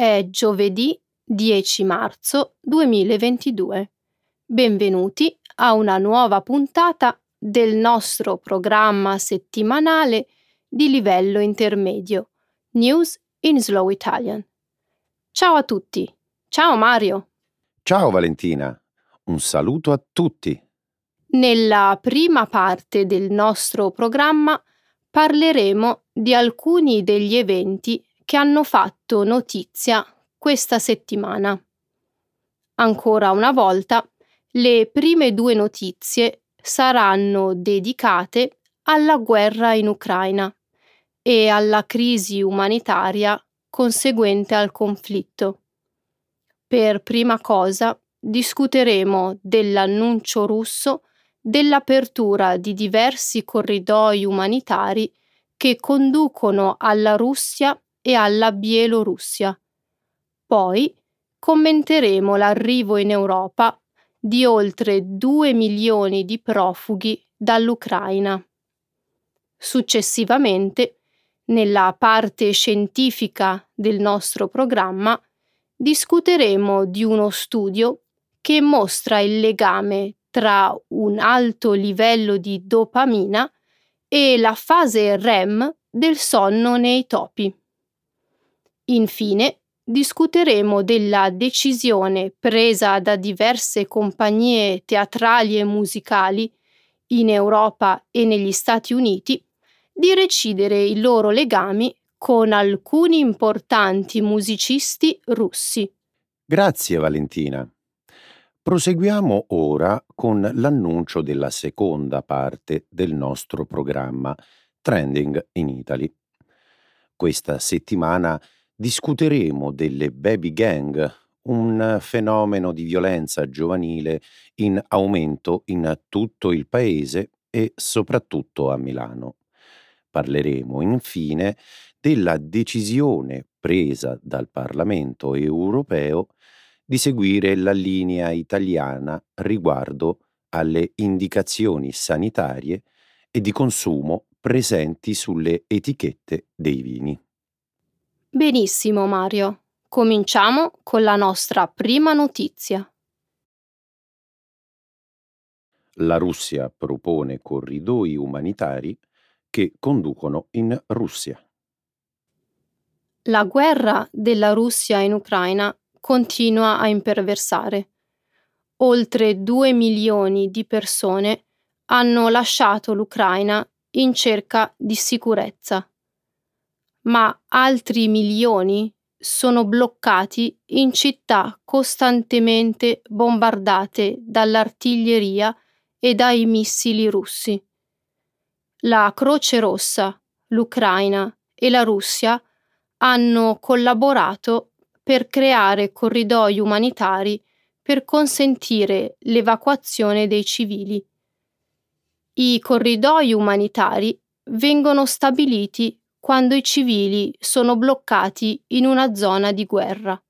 È giovedì 10 marzo 2022. Benvenuti a una nuova puntata del nostro programma settimanale di livello intermedio, News in Slow Italian. Ciao a tutti. Ciao Mario. Ciao Valentina. Un saluto a tutti. Nella prima parte del nostro programma parleremo di alcuni degli eventi che hanno fatto notizia questa settimana. Ancora una volta, le prime due notizie saranno dedicate alla guerra in Ucraina e alla crisi umanitaria conseguente al conflitto. Per prima cosa discuteremo dell'annuncio russo dell'apertura di diversi corridoi umanitari che conducono alla Russia e alla Bielorussia. Poi commenteremo l'arrivo in Europa di oltre 2 milioni di profughi dall'Ucraina. Successivamente, nella parte scientifica del nostro programma, discuteremo di uno studio che mostra il legame tra un alto livello di dopamina e la fase REM del sonno nei topi. Infine, discuteremo della decisione presa da diverse compagnie teatrali e musicali in Europa e negli Stati Uniti di recidere i loro legami con alcuni importanti musicisti russi. Grazie Valentina. Proseguiamo ora con l'annuncio della seconda parte del nostro programma Trending in Italy. Questa settimana discuteremo delle baby gang, un fenomeno di violenza giovanile in aumento in tutto il paese e soprattutto a Milano. Parleremo infine della decisione presa dal Parlamento europeo di seguire la linea italiana riguardo alle indicazioni sanitarie e di consumo presenti sulle etichette dei vini. Benissimo Mario, cominciamo con la nostra prima notizia. La Russia propone corridoi umanitari che conducono in Russia. La guerra della Russia in Ucraina continua a imperversare. Oltre 2 milioni di persone hanno lasciato l'Ucraina in cerca di sicurezza, ma altri milioni sono bloccati in città costantemente bombardate dall'artiglieria e dai missili russi. La Croce Rossa, l'Ucraina e la Russia hanno collaborato per creare corridoi umanitari per consentire l'evacuazione dei civili. I corridoi umanitari vengono stabiliti quando i civili sono bloccati in una zona di guerra.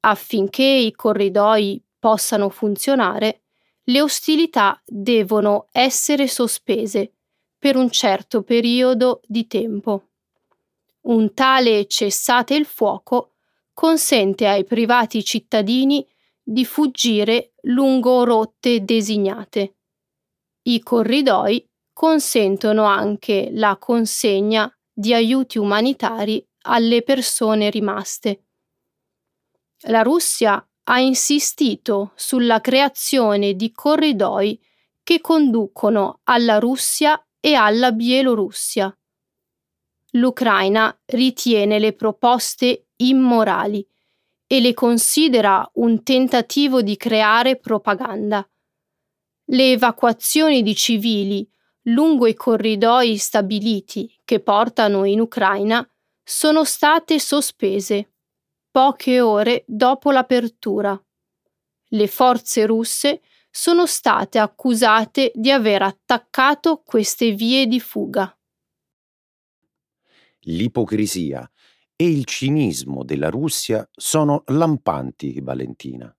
Affinché i corridoi possano funzionare, le ostilità devono essere sospese per un certo periodo di tempo. Un tale cessate il fuoco consente ai privati cittadini di fuggire lungo rotte designate. I corridoi consentono anche la consegna di aiuti umanitari alle persone rimaste. La Russia ha insistito sulla creazione di corridoi che conducono alla Russia e alla Bielorussia. L'Ucraina ritiene le proposte immorali e le considera un tentativo di creare propaganda. Le evacuazioni di civili lungo i corridoi stabiliti che portano in Ucraina sono state sospese poche ore dopo l'apertura. Le forze russe sono state accusate di aver attaccato queste vie di fuga. L'ipocrisia e il cinismo della Russia sono lampanti, Valentina.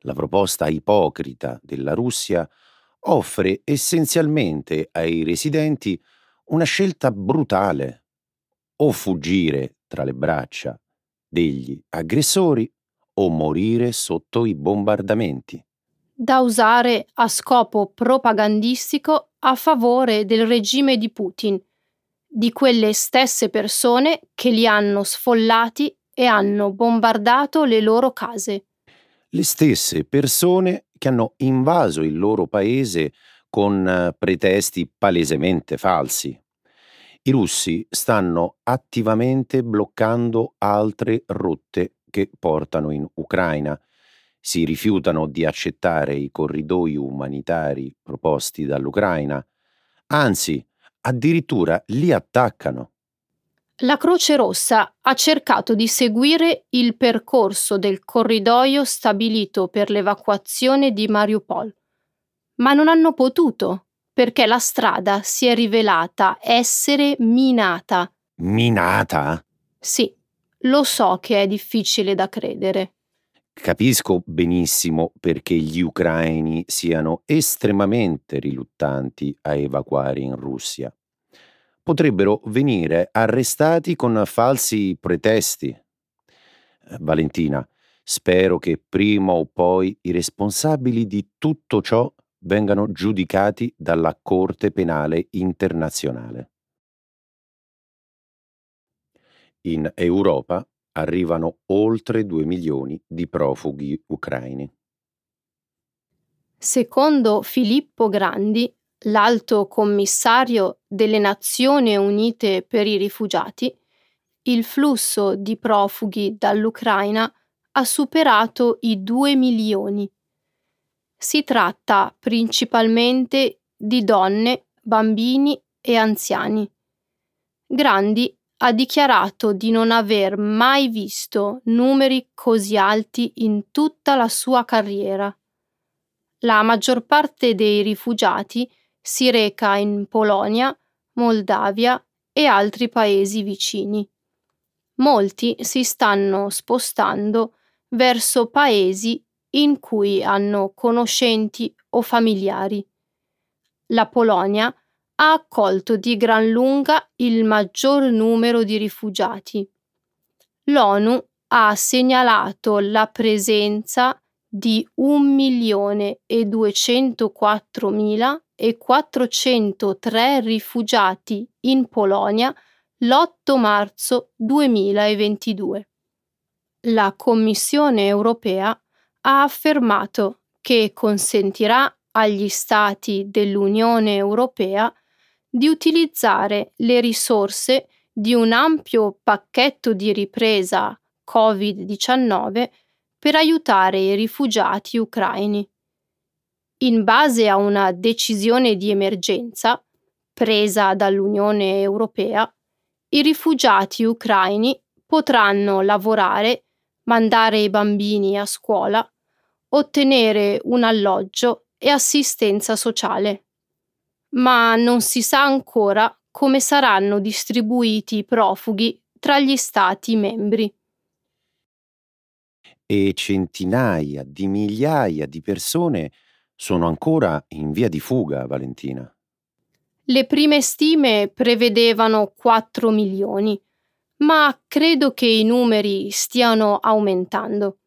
La proposta ipocrita della Russia offre essenzialmente ai residenti una scelta brutale: o fuggire tra le braccia degli aggressori o morire sotto i bombardamenti. Da usare a scopo propagandistico a favore del regime di Putin, di quelle stesse persone che li hanno sfollati e hanno bombardato le loro case. Le stesse persone che hanno invaso il loro paese con pretesti palesemente falsi. I russi stanno attivamente bloccando altre rotte che portano in Ucraina. Si rifiutano di accettare i corridoi umanitari proposti dall'Ucraina, anzi, addirittura li attaccano. La Croce Rossa ha cercato di seguire il percorso del corridoio stabilito per l'evacuazione di Mariupol, ma non hanno potuto perché la strada si è rivelata essere minata. Minata? Sì, lo so che è difficile da credere. Capisco benissimo perché gli ucraini siano estremamente riluttanti a evacuare in Russia. Potrebbero venire arrestati con falsi pretesti. Valentina, spero che prima o poi i responsabili di tutto ciò vengano giudicati dalla Corte Penale Internazionale. In Europa arrivano oltre 2 milioni di profughi ucraini. Secondo Filippo Grandi, l'alto commissario delle Nazioni Unite per i rifugiati, il flusso di profughi dall'Ucraina ha superato i 2 milioni. Si tratta principalmente di donne, bambini e anziani. Grandi ha dichiarato di non aver mai visto numeri così alti in tutta la sua carriera. La maggior parte dei rifugiati si reca in Polonia, Moldavia e altri paesi vicini. Molti si stanno spostando verso paesi in cui hanno conoscenti o familiari. La Polonia ha accolto di gran lunga il maggior numero di rifugiati. L'ONU ha segnalato la presenza di 1.204.403 rifugiati in Polonia l'8 marzo 2022. La Commissione europea ha affermato che consentirà agli Stati dell'Unione europea di utilizzare le risorse di un ampio pacchetto di ripresa Covid-19 per aiutare i rifugiati ucraini. In base a una decisione di emergenza presa dall'Unione europea, i rifugiati ucraini potranno lavorare, mandare i bambini a scuola, ottenere un alloggio e assistenza sociale. Ma non si sa ancora come saranno distribuiti i profughi tra gli Stati membri. E centinaia di migliaia di persone sono ancora in via di fuga, Valentina. Le prime stime prevedevano 4 milioni, ma credo che i numeri stiano aumentando.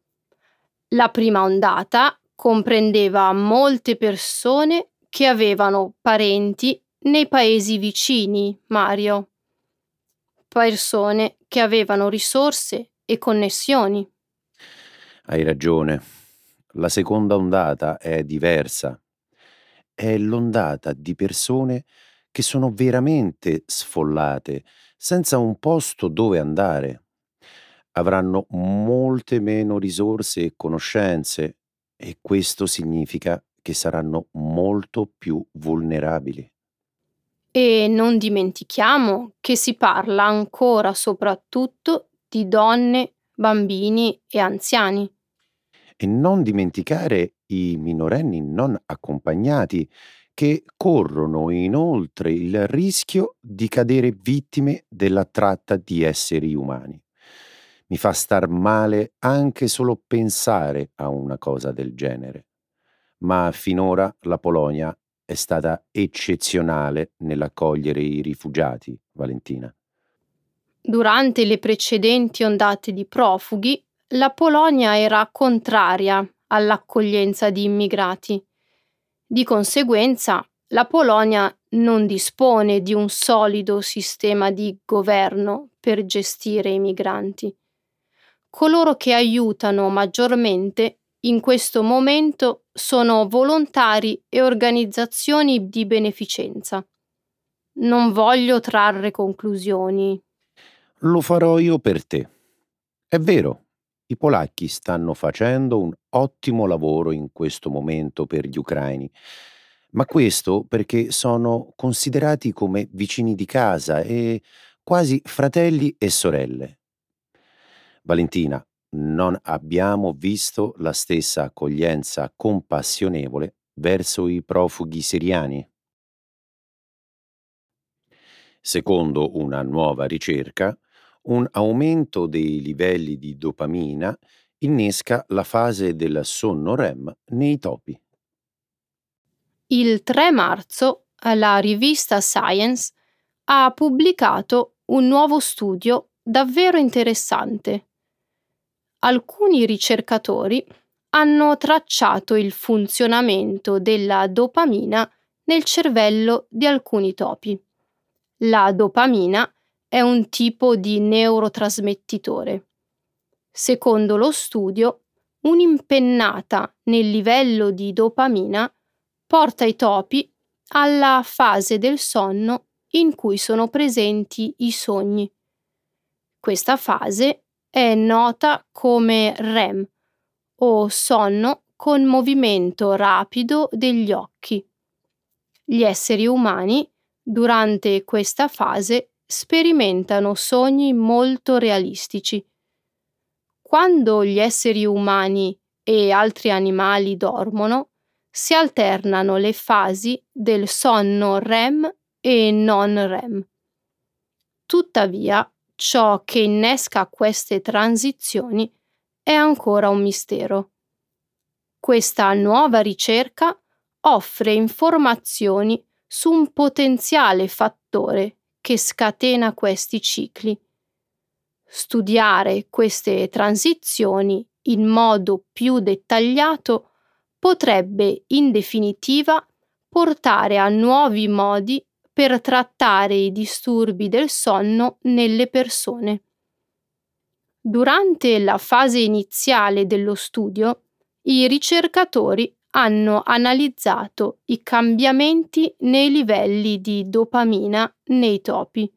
La prima ondata comprendeva molte persone che avevano parenti nei paesi vicini, Mario. Persone che avevano risorse e connessioni. Hai ragione. La seconda ondata è diversa. È l'ondata di persone che sono veramente sfollate, senza un posto dove andare. Avranno molte meno risorse e conoscenze. E questo significa che saranno molto più vulnerabili. E non dimentichiamo che si parla ancora soprattutto di donne, bambini e anziani. E non dimenticare i minorenni non accompagnati che corrono inoltre il rischio di cadere vittime della tratta di esseri umani. Mi fa star male anche solo pensare a una cosa del genere. Ma finora la Polonia è stata eccezionale nell'accogliere i rifugiati, Valentina. Durante le precedenti ondate di profughi, la Polonia era contraria all'accoglienza di immigrati. Di conseguenza, la Polonia non dispone di un solido sistema di governo per gestire i migranti. Coloro che aiutano maggiormente in questo momento sono volontari e organizzazioni di beneficenza. Non voglio trarre conclusioni. Lo farò io per te. È vero, i polacchi stanno facendo un ottimo lavoro in questo momento per gli ucraini, ma questo perché sono considerati come vicini di casa e quasi fratelli e sorelle. Valentina, non abbiamo visto la stessa accoglienza compassionevole verso i profughi siriani. Secondo una nuova ricerca, un aumento dei livelli di dopamina innesca la fase del sonno REM nei topi. Il 3 marzo la rivista Science ha pubblicato un nuovo studio davvero interessante. Alcuni ricercatori hanno tracciato il funzionamento della dopamina nel cervello di alcuni topi. La dopamina è un tipo di neurotrasmettitore. Secondo lo studio, un'impennata nel livello di dopamina porta i topi alla fase del sonno in cui sono presenti i sogni. Questa fase è nota come REM, o sonno con movimento rapido degli occhi. Gli esseri umani, durante questa fase, sperimentano sogni molto realistici. Quando gli esseri umani e altri animali dormono, si alternano le fasi del sonno REM e non REM. Tuttavia, ciò che innesca queste transizioni è ancora un mistero. Questa nuova ricerca offre informazioni su un potenziale fattore che scatena questi cicli. Studiare queste transizioni in modo più dettagliato potrebbe, in definitiva, portare a nuovi modi per trattare i disturbi del sonno nelle persone. Durante la fase iniziale dello studio, i ricercatori hanno analizzato i cambiamenti nei livelli di dopamina nei topi.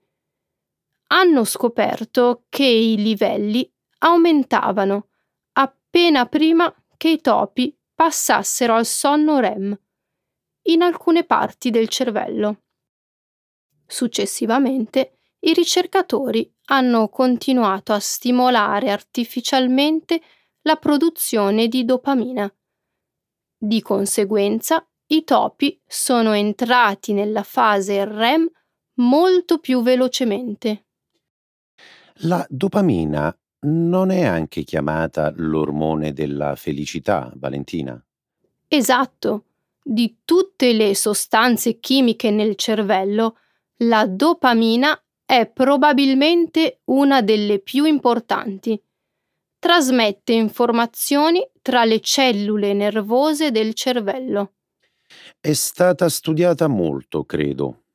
Hanno scoperto che i livelli aumentavano appena prima che i topi passassero al sonno REM in alcune parti del cervello. Successivamente, i ricercatori hanno continuato a stimolare artificialmente la produzione di dopamina. Di conseguenza, i topi sono entrati nella fase REM molto più velocemente. La dopamina non è anche chiamata l'ormone della felicità, Valentina? Esatto. Di tutte le sostanze chimiche nel cervello, la dopamina è probabilmente una delle più importanti. Trasmette informazioni tra le cellule nervose del cervello. È stata studiata molto, credo.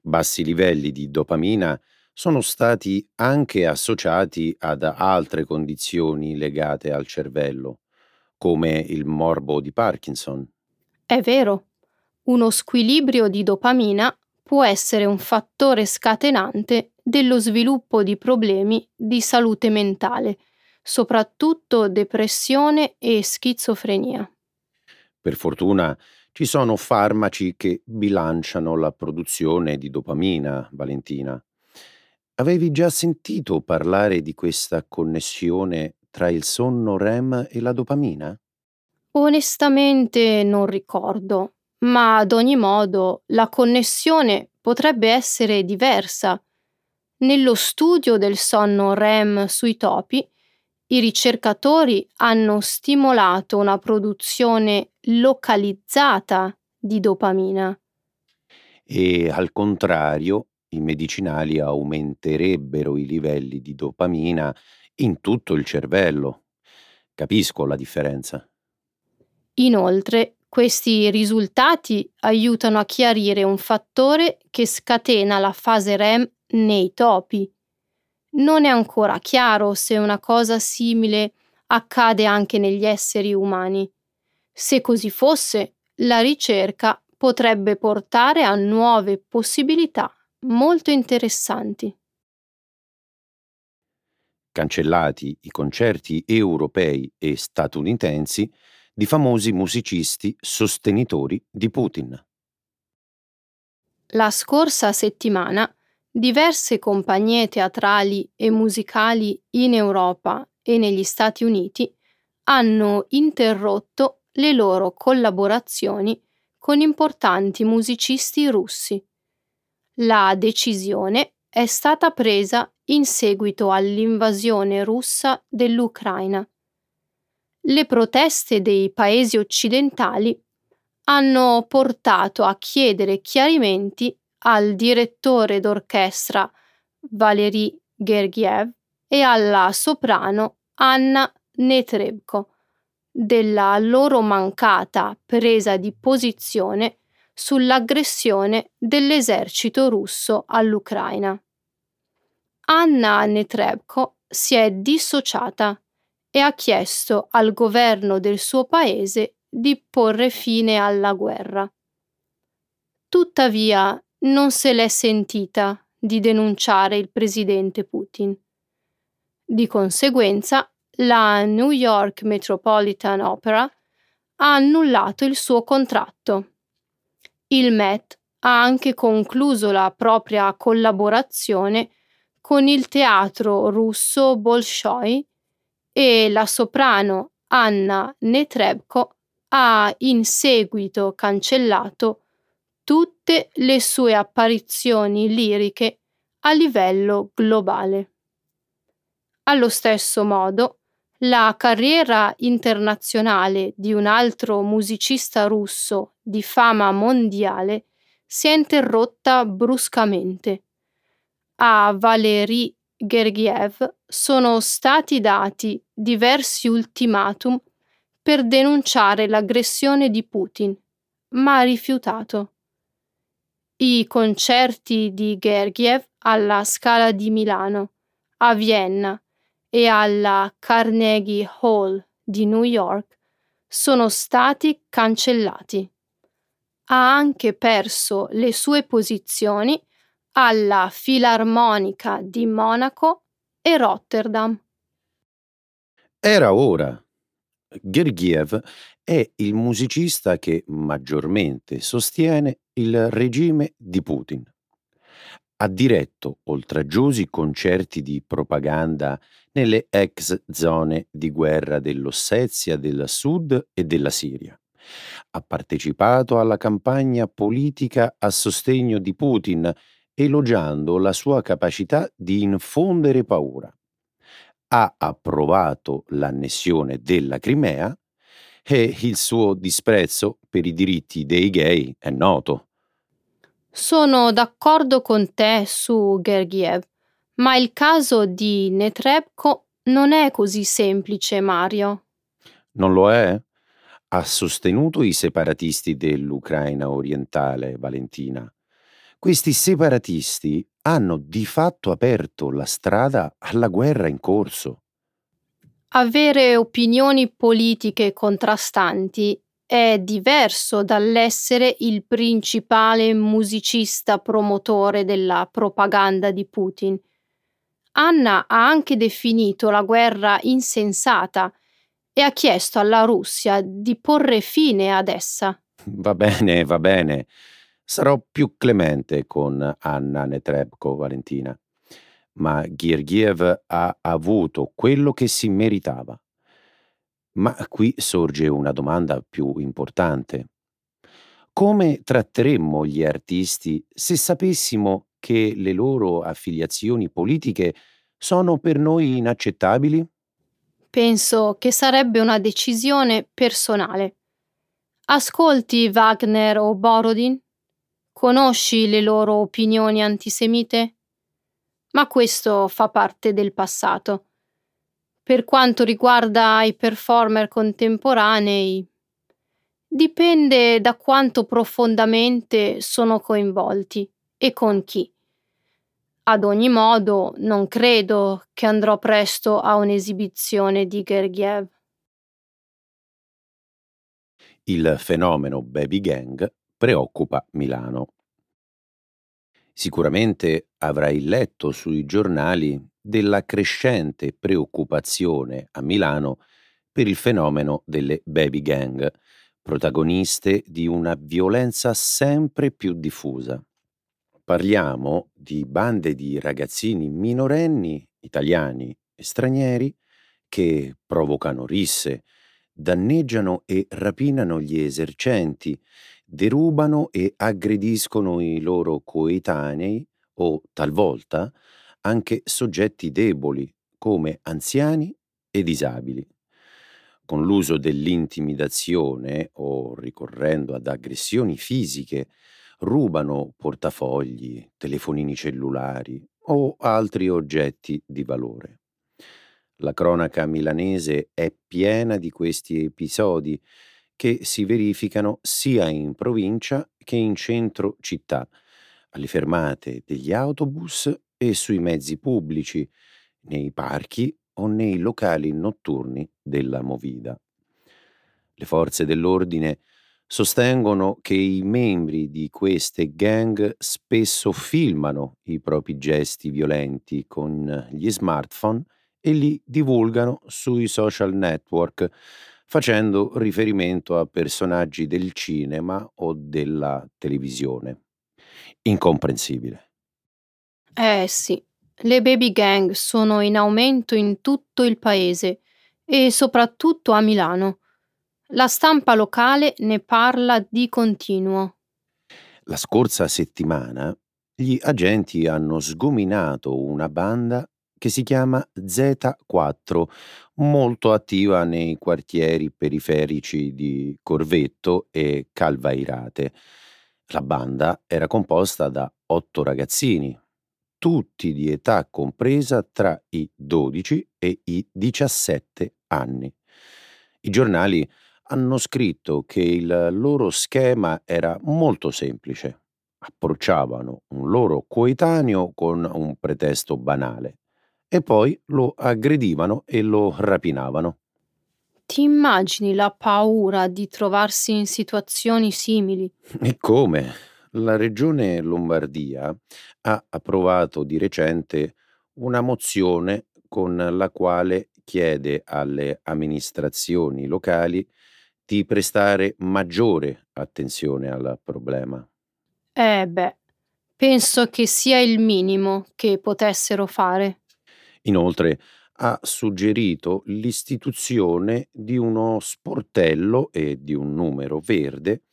Bassi livelli di dopamina sono stati anche associati ad altre condizioni legate al cervello, come il morbo di Parkinson. È vero. Uno squilibrio di dopamina può essere un fattore scatenante dello sviluppo di problemi di salute mentale, soprattutto depressione e schizofrenia. Per fortuna ci sono farmaci che bilanciano la produzione di dopamina, Valentina. Avevi già sentito parlare di questa connessione tra il sonno REM e la dopamina? Onestamente non ricordo. Ma ad ogni modo la connessione potrebbe essere diversa. Nello studio del sonno REM sui topi, i ricercatori hanno stimolato una produzione localizzata di dopamina. E al contrario, i medicinali aumenterebbero i livelli di dopamina in tutto il cervello. Capisco la differenza. Inoltre, questi risultati aiutano a chiarire un fattore che scatena la fase REM nei topi. Non è ancora chiaro se una cosa simile accade anche negli esseri umani. Se così fosse, la ricerca potrebbe portare a nuove possibilità molto interessanti. Cancellati i concerti europei e statunitensi di famosi musicisti sostenitori di Putin. La scorsa settimana diverse compagnie teatrali e musicali in Europa e negli Stati Uniti hanno interrotto le loro collaborazioni con importanti musicisti russi. La decisione è stata presa in seguito all'invasione russa dell'Ucraina. Le proteste dei paesi occidentali hanno portato a chiedere chiarimenti al direttore d'orchestra Valery Gergiev e alla soprano Anna Netrebko della loro mancata presa di posizione sull'aggressione dell'esercito russo all'Ucraina. Anna Netrebko si è dissociata e ha chiesto al governo del suo paese di porre fine alla guerra. Tuttavia, non se l'è sentita di denunciare il presidente Putin. Di conseguenza, la New York Metropolitan Opera ha annullato il suo contratto. Il Met ha anche concluso la propria collaborazione con il teatro russo Bolshoi e la soprano Anna Netrebko ha in seguito cancellato tutte le sue apparizioni liriche a livello globale. Allo stesso modo, la carriera internazionale di un altro musicista russo di fama mondiale si è interrotta bruscamente. A Valery Gergiev sono stati dati diversi ultimatum per denunciare l'aggressione di Putin, ma ha rifiutato. I concerti di Gergiev alla Scala di Milano, a Vienna e alla Carnegie Hall di New York sono stati cancellati. Ha anche perso le sue posizioni alla Filarmonica di Monaco e Rotterdam. Era ora. Gergiev è il musicista che maggiormente sostiene il regime di Putin. Ha diretto oltraggiosi concerti di propaganda nelle ex zone di guerra dell'Ossetia del Sud e della Siria. Ha partecipato alla campagna politica a sostegno di Putin, elogiando la sua capacità di infondere paura. Ha approvato l'annessione della Crimea e il suo disprezzo per i diritti dei gay è noto. Sono d'accordo con te su Gergiev, ma il caso di Netrebko non è così semplice, Mario. Non lo è? Ha sostenuto i separatisti dell'Ucraina orientale, Valentina. Questi separatisti hanno di fatto aperto la strada alla guerra in corso. Avere opinioni politiche contrastanti è diverso dall'essere il principale musicista promotore della propaganda di Putin. Anna ha anche definito la guerra insensata e ha chiesto alla Russia di porre fine ad essa. Va bene. Sarò più clemente con Anna Netrebko, Valentina. Ma Gergiev ha avuto quello che si meritava. Ma qui sorge una domanda più importante. Come tratteremmo gli artisti se sapessimo che le loro affiliazioni politiche sono per noi inaccettabili? Penso che sarebbe una decisione personale. Ascolti Wagner o Borodin? Conosci le loro opinioni antisemite? Ma questo fa parte del passato. Per quanto riguarda i performer contemporanei, dipende da quanto profondamente sono coinvolti e con chi. Ad ogni modo, non credo che andrò presto a un'esibizione di Gergiev. Il fenomeno baby gang preoccupa Milano. Sicuramente avrai letto sui giornali della crescente preoccupazione a Milano per il fenomeno delle baby gang, protagoniste di una violenza sempre più diffusa. Parliamo di bande di ragazzini minorenni, italiani e stranieri, che provocano risse, danneggiano e rapinano gli esercenti, derubano e aggrediscono i loro coetanei o, talvolta, anche soggetti deboli come anziani e disabili. Con l'uso dell'intimidazione o ricorrendo ad aggressioni fisiche, rubano portafogli, telefonini cellulari o altri oggetti di valore. La cronaca milanese è piena di questi episodi che si verificano sia in provincia che in centro città, alle fermate degli autobus e sui mezzi pubblici, nei parchi o nei locali notturni della movida. Le forze dell'ordine sostengono che i membri di queste gang spesso filmano i propri gesti violenti con gli smartphone e li divulgano sui social network, facendo riferimento a personaggi del cinema o della televisione. Incomprensibile. Sì, le baby gang sono in aumento in tutto il paese e soprattutto a Milano. La stampa locale ne parla di continuo. La scorsa settimana gli agenti hanno sgominato una banda che si chiama Z4, molto attiva nei quartieri periferici di Corvetto e Calvairate. La banda era composta da 8 ragazzini, tutti di età compresa tra i 12 e i 17 anni. I giornali hanno scritto che il loro schema era molto semplice. Approcciavano un loro coetaneo con un pretesto banale e poi lo aggredivano e lo rapinavano. Ti immagini la paura di trovarsi in situazioni simili? E come? La regione Lombardia ha approvato di recente una mozione con la quale chiede alle amministrazioni locali di prestare maggiore attenzione al problema. Penso che sia il minimo che potessero fare. Inoltre ha suggerito l'istituzione di uno sportello e di un numero verde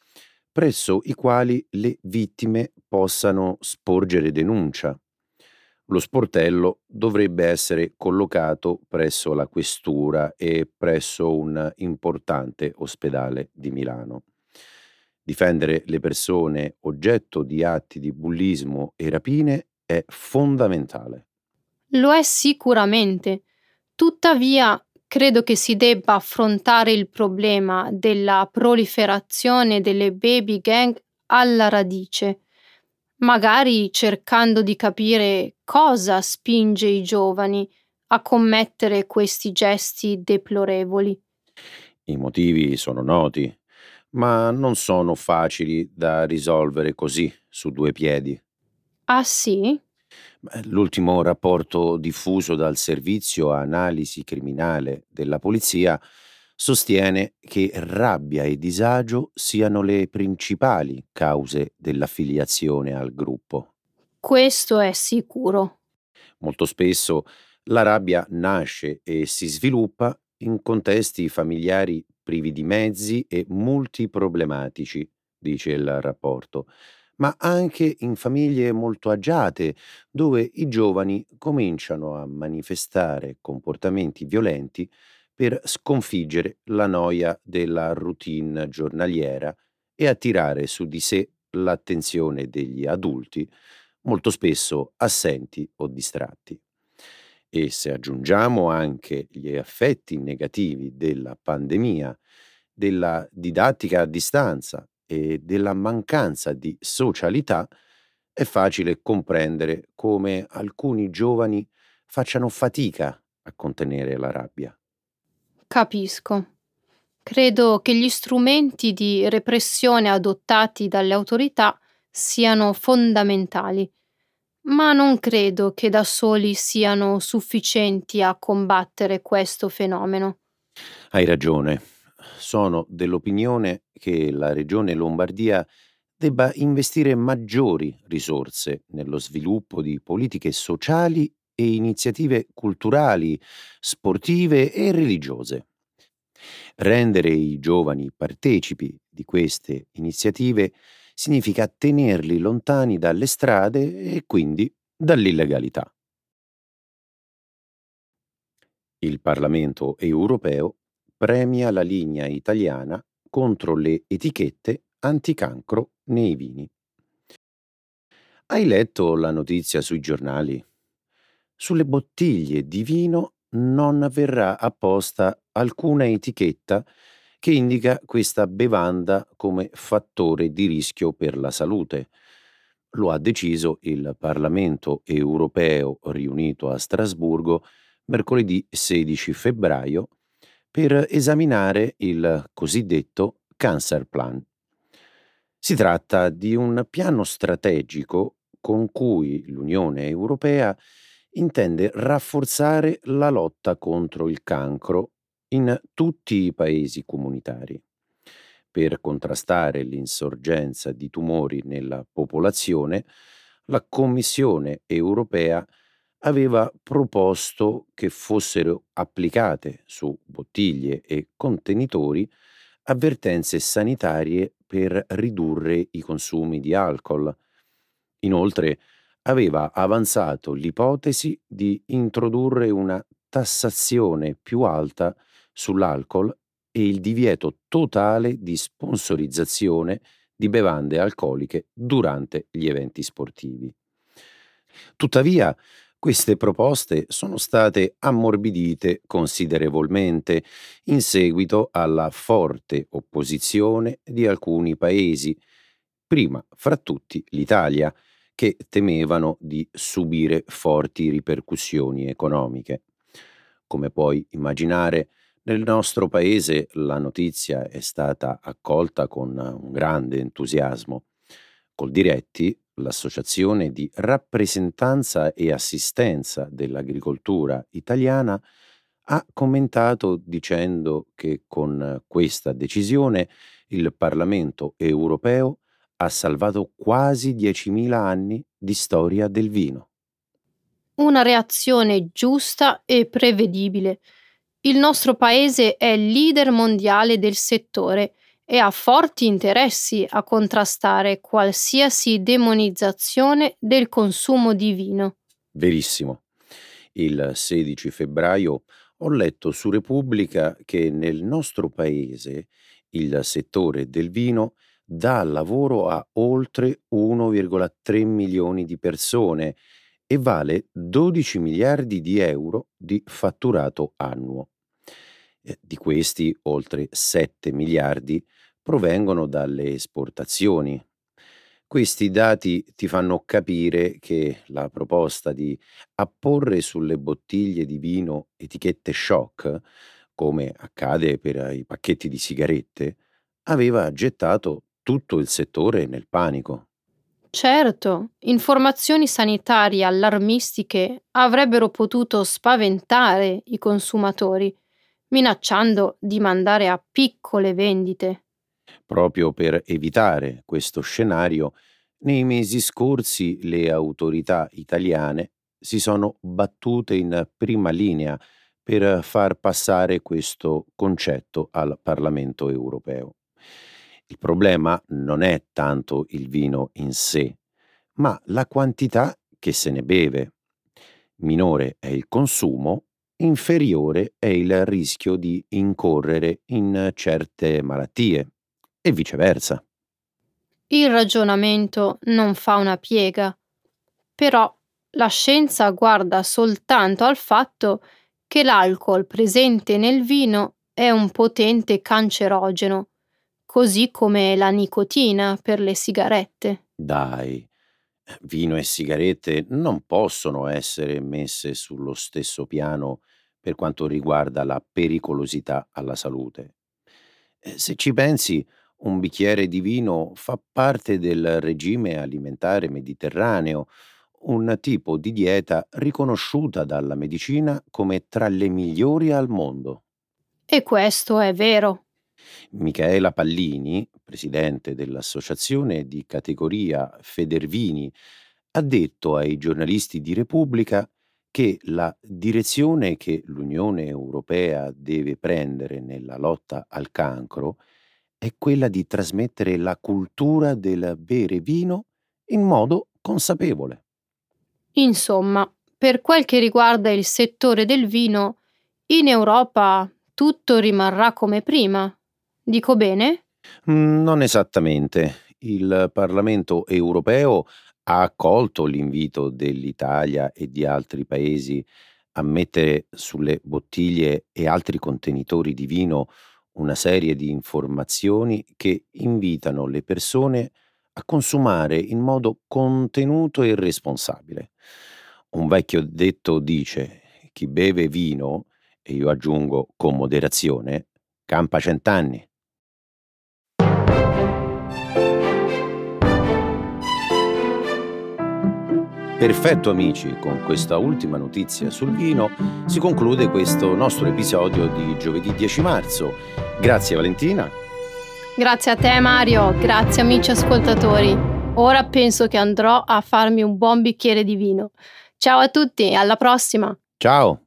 presso i quali le vittime possano sporgere denuncia. Lo sportello dovrebbe essere collocato presso la questura e presso un importante ospedale di Milano. Difendere le persone oggetto di atti di bullismo e rapine è fondamentale. Lo è sicuramente, tuttavia credo che si debba affrontare il problema della proliferazione delle baby gang alla radice, magari cercando di capire cosa spinge i giovani a commettere questi gesti deplorevoli. I motivi sono noti, ma non sono facili da risolvere così, su due piedi. Ah sì? L'ultimo rapporto diffuso dal servizio analisi criminale della polizia sostiene che rabbia e disagio siano le principali cause dell'affiliazione al gruppo. Questo è sicuro. Molto spesso la rabbia nasce e si sviluppa in contesti familiari privi di mezzi e multiproblematici, dice il rapporto, ma anche in famiglie molto agiate, dove i giovani cominciano a manifestare comportamenti violenti per sconfiggere la noia della routine giornaliera e attirare su di sé l'attenzione degli adulti, molto spesso assenti o distratti. E se aggiungiamo anche gli effetti negativi della pandemia, della didattica a distanza e della mancanza di socialità, è facile comprendere come alcuni giovani facciano fatica a contenere la rabbia. Capisco. Credo che gli strumenti di repressione adottati dalle autorità siano fondamentali, ma non credo che da soli siano sufficienti a combattere questo fenomeno. Hai ragione. Sono dell'opinione che la Regione Lombardia debba investire maggiori risorse nello sviluppo di politiche sociali e iniziative culturali, sportive e religiose. Rendere i giovani partecipi di queste iniziative significa tenerli lontani dalle strade e quindi dall'illegalità. Il Parlamento europeo premia la linea italiana contro le etichette anticancro nei vini. Hai letto la notizia sui giornali? Sulle bottiglie di vino non verrà apposta alcuna etichetta che indica questa bevanda come fattore di rischio per la salute. Lo ha deciso il Parlamento europeo riunito a Strasburgo mercoledì 16 febbraio per esaminare il cosiddetto Cancer Plan. Si tratta di un piano strategico con cui l'Unione Europea intende rafforzare la lotta contro il cancro in tutti i paesi comunitari, per contrastare l'insorgenza di tumori nella popolazione. La Commissione europea aveva proposto che fossero applicate su bottiglie e contenitori avvertenze sanitarie per ridurre i consumi di alcol. Inoltre, aveva avanzato l'ipotesi di introdurre una tassazione più alta sull'alcol e il divieto totale di sponsorizzazione di bevande alcoliche durante gli eventi sportivi. Tuttavia, queste proposte sono state ammorbidite considerevolmente in seguito alla forte opposizione di alcuni paesi, prima fra tutti l'Italia, che temevano di subire forti ripercussioni economiche. Come puoi immaginare, nel nostro paese la notizia è stata accolta con un grande entusiasmo. Coldiretti, l'associazione di rappresentanza e assistenza dell'agricoltura italiana, ha commentato dicendo che con questa decisione il Parlamento europeo ha salvato quasi 10.000 anni di storia del vino. Una reazione giusta e prevedibile. Il nostro paese è leader mondiale del settore e ha forti interessi a contrastare qualsiasi demonizzazione del consumo di vino. Verissimo. Il 16 febbraio ho letto su Repubblica che nel nostro paese il settore del vino dà lavoro a oltre 1,3 milioni di persone e vale 12 miliardi di euro di fatturato annuo. Di questi, oltre 7 miliardi provengono dalle esportazioni. Questi dati ti fanno capire che la proposta di apporre sulle bottiglie di vino etichette shock, come accade per i pacchetti di sigarette, aveva gettato tutto il settore nel panico. Certo, informazioni sanitarie allarmistiche avrebbero potuto spaventare i consumatori, minacciando di mandare a piccole vendite. Proprio per evitare questo scenario, nei mesi scorsi le autorità italiane si sono battute in prima linea per far passare questo concetto al Parlamento europeo. Il problema non è tanto il vino in sé, ma la quantità che se ne beve. Minore è il consumo, inferiore è il rischio di incorrere in certe malattie e viceversa. Il ragionamento non fa una piega, però la scienza guarda soltanto al fatto che l'alcol presente nel vino è un potente cancerogeno, così come la nicotina per le sigarette. Dai, vino e sigarette non possono essere messe sullo stesso piano per quanto riguarda la pericolosità alla salute. Se ci pensi, un bicchiere di vino fa parte del regime alimentare mediterraneo, un tipo di dieta riconosciuta dalla medicina come tra le migliori al mondo. E questo è vero. Michela Pallini, presidente dell'associazione di categoria Federvini, ha detto ai giornalisti di Repubblica che la direzione che l'Unione Europea deve prendere nella lotta al cancro è quella di trasmettere la cultura del bere vino in modo consapevole. Insomma, per quel che riguarda il settore del vino, in Europa tutto rimarrà come prima. Dico bene? Non esattamente. Il Parlamento europeo ha accolto l'invito dell'Italia e di altri paesi a mettere sulle bottiglie e altri contenitori di vino una serie di informazioni che invitano le persone a consumare in modo contenuto e responsabile. Un vecchio detto dice: chi beve vino, e io aggiungo con moderazione, campa cent'anni. Perfetto amici, con questa ultima notizia sul vino si conclude questo nostro episodio di giovedì 10 marzo. Grazie Valentina. Grazie a te Mario, grazie amici ascoltatori. Ora penso che andrò a farmi un buon bicchiere di vino. Ciao a tutti, alla prossima. Ciao.